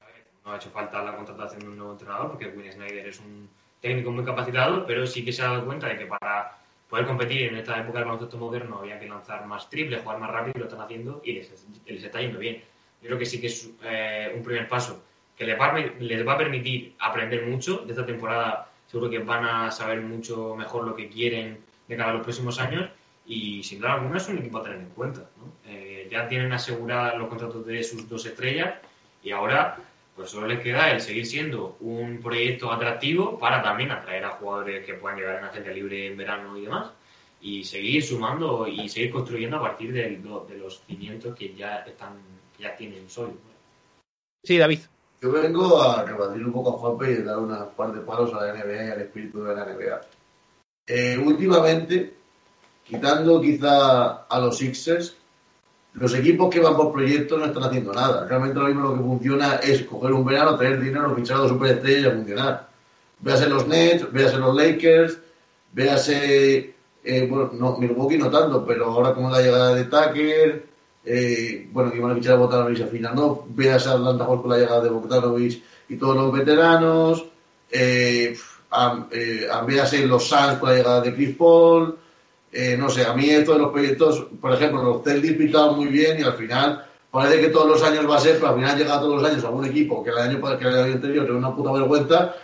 A ver, no ha hecho falta la contratación de un nuevo entrenador, porque Quin Snyder es un técnico muy capacitado, pero sí que se ha dado cuenta de que para poder competir en esta época del baloncesto moderno había que lanzar más triples, jugar más rápido, y lo están haciendo y les, les está yendo bien. Yo creo que sí que es eh, un primer paso que les va, les va a permitir aprender mucho de esta temporada. Seguro que van a saber mucho mejor lo que quieren de cara a los próximos años. Y sin duda alguna es un equipo a tener en cuenta, ¿no? Eh, ya tienen asegurados los contratos de sus dos estrellas, y ahora pues solo les queda el seguir siendo un proyecto atractivo para también atraer a jugadores que puedan llegar en agencia libre en verano y demás, y seguir sumando y seguir construyendo a partir del, de los cimientos que ya están, que ya tienen sólidos. Sí, David. Yo vengo a rebatir un poco a Juanpe y dar unas par de palos a la N B A y al espíritu de la N B A. Eh, últimamente, quitando quizá a los Sixers, los equipos que van por proyectos no están haciendo nada. Realmente lo mismo lo que funciona es coger un verano, traer dinero, fichar a dos superestrellas y a funcionar. Véase los Nets, véase los Lakers, véase, eh, bueno, no, Milwaukee no tanto, pero ahora como la llegada de Tucker, eh, bueno, que van a fichar a Bogdanovic al final, no, véase a Atlanta Hawks con la llegada de Bogdanovic y todos los veteranos, eh, a, eh, a véase los Suns con la llegada de Chris Paul. eh, no sé, a mí esto de los proyectos, por ejemplo, los Celtics pintaban muy bien y al final parece que todos los años va a ser, pero al final llega todos los años a un equipo que el año, que el año anterior era una puta vergüenza,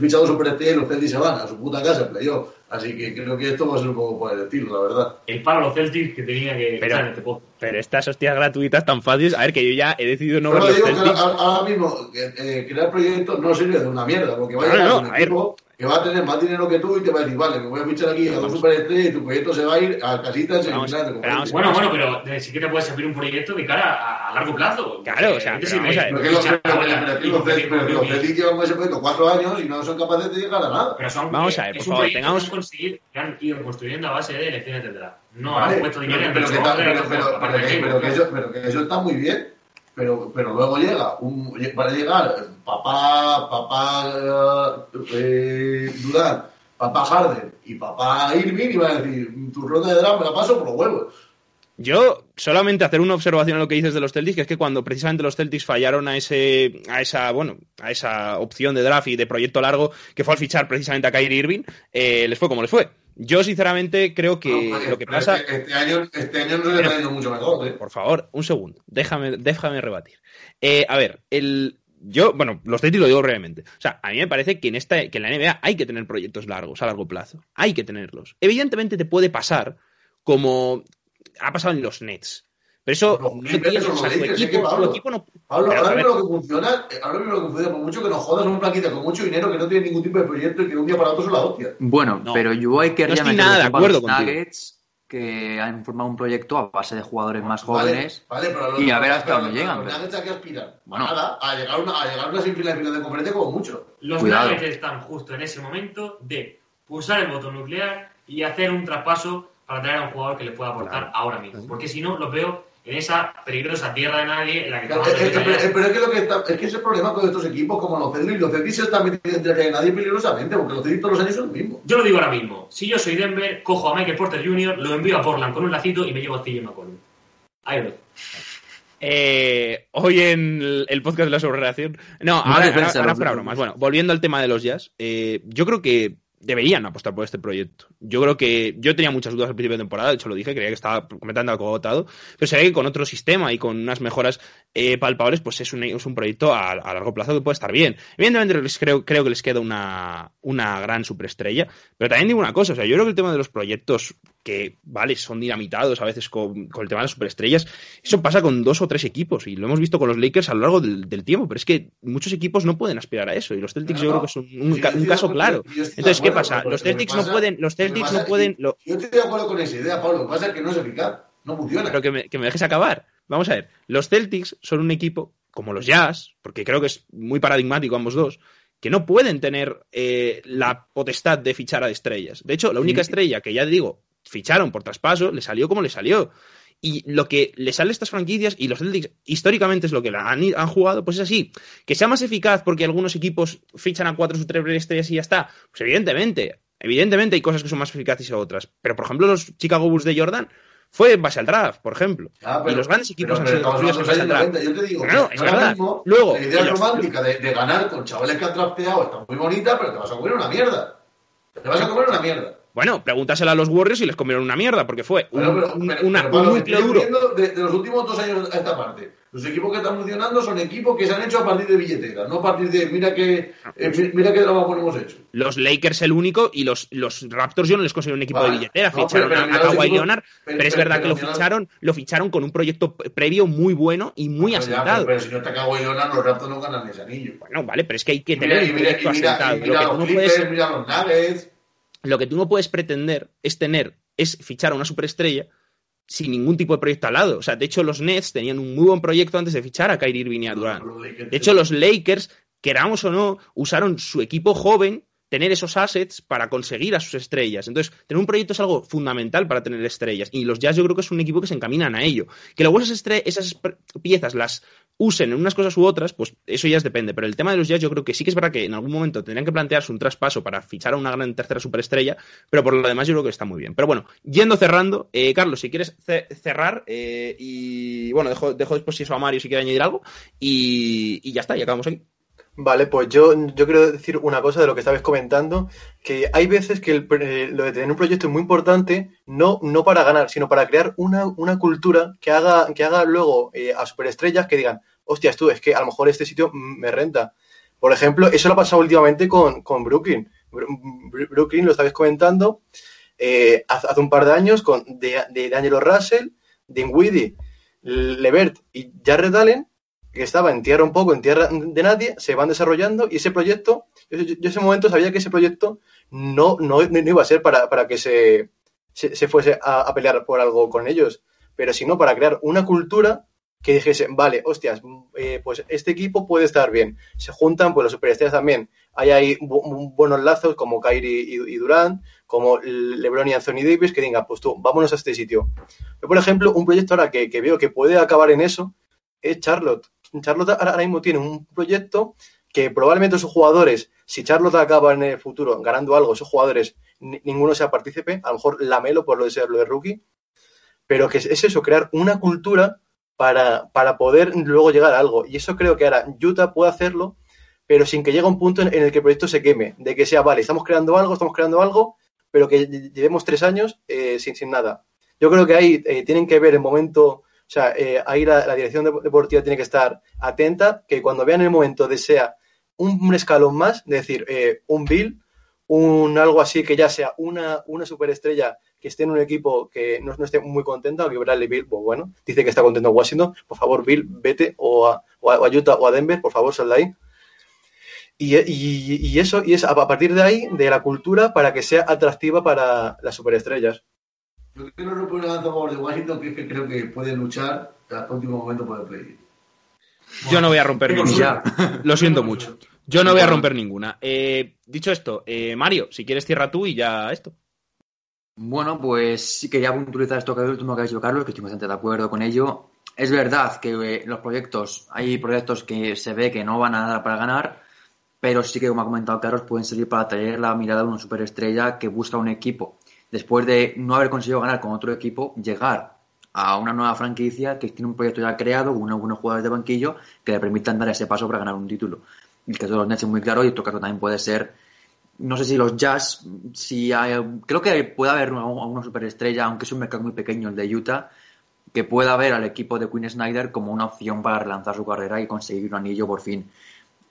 fichado superestrella y los Celtics se van a su puta casa en playoff. Así que creo que esto va a ser un poco para decirlo, la verdad. El palo a los Celtics que tenía que... Pero, este pero estas hostias gratuitas tan fáciles... A ver, que yo ya he decidido no pero ver los Celtics. Ahora, ahora mismo, eh, crear proyectos no sirve de una mierda. Porque va no, a llegar no, no, un a equipo ver. que va a tener más dinero que tú y te va a decir, vale, me voy a fichar aquí a dos superestrellas y tu proyecto se va a ir a casitas... Vamos, en pero vamos, bueno, bueno, pero de, si quieres puedes servir un proyecto de cara a, a largo plazo. Claro, o sea, pero vamos a ver. Pero que los Celtics llevan con ese proyecto cuatro años y no son capaces de llegar a nada. Vamos a ver, por favor, tengamos... conseguir que han ido construyendo a base de elecciones del draft. No vale, han puesto dinero en pero, pero, pero, pero, pero, pero, pero, pero que eso está muy bien, pero, pero luego llega un, para llegar papá papá eh, Durant, papá Harden y papá Irving y va a decir tu ronda de draft me la paso por los huevos. Yo solamente hacer una observación a lo que dices de los Celtics, que es que cuando precisamente los Celtics fallaron a ese, a esa, bueno, a esa opción de draft y de proyecto largo que fue al fichar precisamente a Kyrie Irving, eh, les fue como les fue. Yo sinceramente creo que no, lo que pasa este, este año este año no le está yendo mucho mejor. ¿Eh? Por favor, un segundo, déjame, déjame rebatir. Eh, a ver, el Yo, bueno, los Celtics lo digo brevemente. O sea, a mí me parece que en esta, que en la N B A hay que tener proyectos largos a largo plazo, hay que tenerlos. Evidentemente te puede pasar como ha pasado en los Nets. Pero eso no, no tiene su equipo. Pablo, su equipo no... Pablo ahora mismo lo que funciona, ahora mismo lo que funciona, por mucho que nos jodas en un plaquita con mucho dinero que no tiene ningún tipo de proyecto y que un día para otro son la hostia. Bueno, no, pero yo hay que no estoy nada de acuerdo con Nuggets, que han formado un proyecto a base de jugadores más jóvenes vale, vale, pero y a ver hasta dónde llegan. Los Nuggets a qué aspiran. Bueno, nada, a llegar una, a llegar una simple final de conferencia como mucho. Los Nuggets están justo en ese momento de pulsar el botón nuclear y hacer un traspaso para traer a un jugador que les pueda aportar claro. ahora mismo. Porque si no, los veo en esa peligrosa tierra de nadie en la que... Claro, es, es, pero, es, pero es que lo que está, es que es el problema con estos equipos como los Celtics. Los Celtics se están metiendo entre nadie peligrosamente porque los Celtics todos los años son los mismos. Yo lo digo ahora mismo. Si yo soy Denver, cojo a Michael Porter junior, lo envío a Portland con un lacito y me llevo a C J McCollum. Ahí lo eh, hoy en el podcast de la sobrereacción... No, ahora, no ahora, ahora para bromas. Bueno, volviendo al tema de los Jazz, eh, yo creo que deberían apostar por este proyecto. Yo creo que... Yo tenía muchas dudas al principio de temporada, de hecho lo dije, creía que estaba completamente agotado, pero se ve que con otro sistema y con unas mejoras eh, palpables, pues es un, es un proyecto a, a largo plazo que puede estar bien. Evidentemente les creo, creo que les queda una, una gran superestrella, pero también digo una cosa, o sea, yo creo que el tema de los proyectos que, vale, son dinamitados a veces con, con el tema de las superestrellas, eso pasa con dos o tres equipos, y lo hemos visto con los Lakers a lo largo del, del tiempo, pero es que muchos equipos no pueden aspirar a eso, y los Celtics no, yo creo que son un, un, un caso claro. Entonces, ¿qué pasa? Los Celtics no pueden... Los Celtics no pueden yo, yo estoy de acuerdo con esa idea, Pablo, lo que pasa es que no es eficaz, no funciona. Pero que me, que me dejes acabar. Vamos a ver, los Celtics son un equipo, como los Jazz, porque creo que es muy paradigmático ambos dos, que no pueden tener eh, la potestad de fichar a estrellas. De hecho, la única estrella que ya digo... ficharon por traspaso, le salió como le salió. Y lo que le sale a estas franquicias y los Celtics históricamente es lo que han, han jugado, pues es así. Que sea más eficaz porque algunos equipos fichan a cuatro o tres estrellas y ya está. Pues evidentemente, evidentemente hay cosas que son más eficaces que otras. Pero por ejemplo los Chicago Bulls de Jordan fue en base al draft, por ejemplo. Ah, pero, y los grandes equipos pero, pero, han sido construidos en base al draft. Yo te digo, claro, es verdad. Mismo, luego, la idea romántica de, de ganar con chavales que han drafteado está muy bonita, pero te vas a comer una mierda. Te vas a comer una mierda. Bueno, pregúntasela a los Warriors y les comieron una mierda, porque fue un, pero, pero, un, pero, una, pero, pero, un núcleo duro. De, de los últimos dos años a esta parte, los equipos que están funcionando son equipos que se han hecho a partir de billeteras, no a partir de mira qué eh, mira qué trabajo hemos hecho. Los Lakers el único y los, los Raptors yo no les considero un equipo vale. de billetera. No, ficharon pero, pero, a, a Kawhi Leonard, pero, pero es verdad pero, pero, que lo ficharon, lo ficharon con un proyecto previo muy bueno y muy pero, asentado. Ya, pero, pero si no está Kawhi Leonard, los Raptors no ganan ese anillo. Bueno, vale, pero es que hay que tener mira, un proyecto mira, asentado. Mira, mira, lo que mira los Clippers, mira los Nuggets. Lo que tú no puedes pretender es tener, es fichar a una superestrella sin ningún tipo de proyecto al lado. O sea, de hecho, los Nets tenían un muy buen proyecto antes de fichar a Kyrie Irving y a Durant. De hecho, los Lakers, queramos o no, usaron su equipo joven, tener esos assets para conseguir a sus estrellas. Entonces, tener un proyecto es algo fundamental para tener estrellas. Y los Jazz yo creo que es un equipo que se encaminan a ello. Que luego esas, estre- esas piezas las usen en unas cosas u otras, pues eso ya depende. Pero el tema de los Jazz yo creo que sí que es verdad que en algún momento tendrían que plantearse un traspaso para fichar a una gran tercera superestrella, pero por lo demás yo creo que está muy bien. Pero bueno, yendo cerrando, eh, Carlos, si quieres ce- cerrar eh, y bueno, dejo, dejo después si eso a Mario si quiere añadir algo y, y ya está, y acabamos aquí. Vale, pues yo, yo quiero decir una cosa de lo que estabas comentando, que hay veces que el, eh, lo de tener un proyecto es muy importante, no, no para ganar, sino para crear una, una cultura que haga, que haga luego eh, a superestrellas que digan, hostias tú, es que a lo mejor este sitio me renta. Por ejemplo, eso lo ha pasado últimamente con, con Brooklyn. Brooklyn, lo estabais comentando, eh, hace, hace un par de años con de, de D'Angelo Russell, Dinwiddie, Levert y Jarrett Allen, que estaba en tierra un poco, en tierra de nadie, se van desarrollando y ese proyecto, yo, yo en ese momento sabía que ese proyecto no, no, no iba a ser para, para que se, se, se fuese a, a pelear por algo con ellos, pero sino para crear una cultura que dijese, vale, hostias, eh, pues este equipo puede estar bien. Se juntan pues los superestrellas también. Hay ahí bu- buenos lazos como Kyrie y, y Durant, como LeBron y Anthony Davis, que digan, pues tú, vámonos a este sitio. Yo, por ejemplo, un proyecto ahora que, que veo que puede acabar en eso es Charlotte. Charlotte ahora mismo tiene un proyecto que probablemente sus jugadores, si Charlotte acaba en el futuro ganando algo, esos jugadores, ni, ninguno sea partícipe, a lo mejor Lamelo por lo de ser lo de rookie, pero que es, es eso, crear una cultura para, para poder luego llegar a algo. Y eso creo que ahora Utah puede hacerlo, pero sin que llegue a un punto en, en el que el proyecto se queme, de que sea, vale, estamos creando algo, estamos creando algo, pero que llevemos tres años eh, sin, sin nada. Yo creo que ahí eh, tienen que ver el momento. O sea, eh, ahí la, la dirección deportiva tiene que estar atenta, que cuando vean el momento desea un, un escalón más, es decir, eh, un Bill, un algo así que ya sea una, una superestrella que esté en un equipo que no, no esté muy contenta, o que Bradley Bill, pues bueno, dice que está contento en Washington, por favor Bill, vete, o a, o a Utah o a Denver, por favor sal de ahí. Y, y, y eso, y es a partir de ahí, de la cultura, para que sea atractiva para las superestrellas. Yo quiero romper una lanza por de Washington, que es que creo que pueden luchar hasta el último momento por el play. Bueno, yo no voy a romper ninguna. Lo siento mucho. Yo no voy a romper ninguna. Eh, dicho esto, eh, Mario, si quieres cierra tú y ya esto. Bueno, pues sí que ya puntualizar esto que es el último que ha dicho Carlos, que estoy bastante de acuerdo con ello. Es verdad que eh, los proyectos, hay proyectos que se ve que no van a dar para ganar, pero sí que, como ha comentado Carlos, pueden servir para atraer la mirada de una superestrella que busca un equipo. Después de no haber conseguido ganar con otro equipo, llegar a una nueva franquicia que tiene un proyecto ya creado con algunos jugadores de banquillo que le permitan dar ese paso para ganar un título. El caso de los Nets es muy claro y otro caso también puede ser, no sé si los Jazz, si hay, creo que puede haber una, una superestrella, aunque es un mercado muy pequeño el de Utah, que pueda ver al equipo de Quin Snyder como una opción para relanzar su carrera y conseguir un anillo por fin.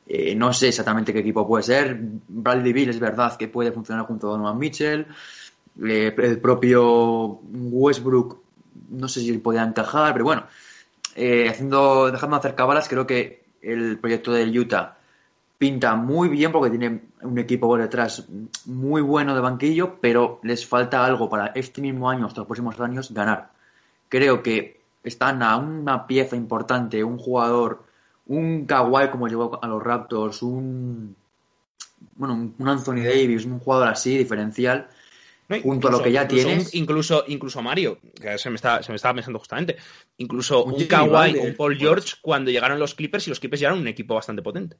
Eh, no sé exactamente qué equipo puede ser. Bradley Beal es verdad que puede funcionar junto a Donovan Mitchell. Eh, el propio Westbrook no sé si podía encajar, pero bueno, eh, haciendo dejando hacer cabalas, creo que el proyecto del Utah pinta muy bien porque tiene un equipo por detrás muy bueno de banquillo, pero les falta algo para este mismo año, hasta los próximos años, ganar. Creo que están a una pieza importante, un jugador, un Kawhi como llegó a los Raptors, un bueno, un Anthony Davis, un jugador así diferencial. No, incluso, junto a lo que ya incluso, tienes. Incluso, incluso Mario, que se me, está, se me estaba pensando justamente, incluso un, un Kawhi o un Paul George cuando llegaron los Clippers y los Clippers ya eran un equipo bastante potente.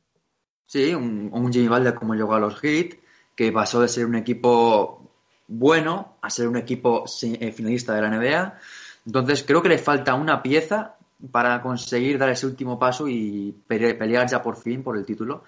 Sí, un, un Jimmy Butler como llegó a los Heat, que pasó de ser un equipo bueno a ser un equipo finalista de la N B A. Entonces creo que le falta una pieza para conseguir dar ese último paso y pelear ya por fin por el título.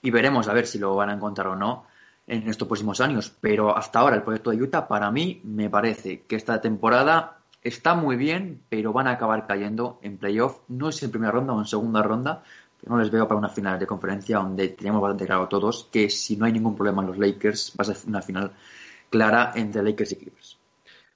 Y veremos a ver si lo van a encontrar o no en estos próximos años, pero hasta ahora el proyecto de Utah para mí me parece que esta temporada está muy bien, pero van a acabar cayendo en playoff, no es en primera ronda o en segunda ronda, pero no les veo para una final de conferencia donde teníamos bastante claro todos que si no hay ningún problema en los Lakers va a ser una final clara entre Lakers y Clippers.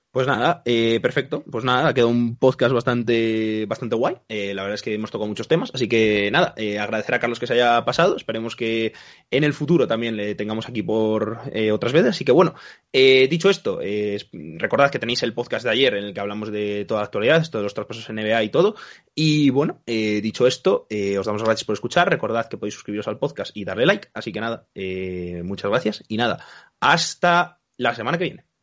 Pues nada, eh, perfecto. Pues nada, ha quedado un podcast bastante bastante guay. Eh, la verdad es que hemos tocado muchos temas. Así que nada, eh, agradecer a Carlos que se haya pasado. Esperemos que en el futuro también le tengamos aquí por eh, otras veces. Así que bueno, eh, dicho esto, eh, recordad que tenéis el podcast de ayer en el que hablamos de toda la actualidad, esto de los traspasos N B A y todo. Y bueno, eh, dicho esto, eh, os damos las gracias por escuchar. Recordad que podéis suscribiros al podcast y darle like. Así que nada, eh, muchas gracias y nada, hasta la semana que viene.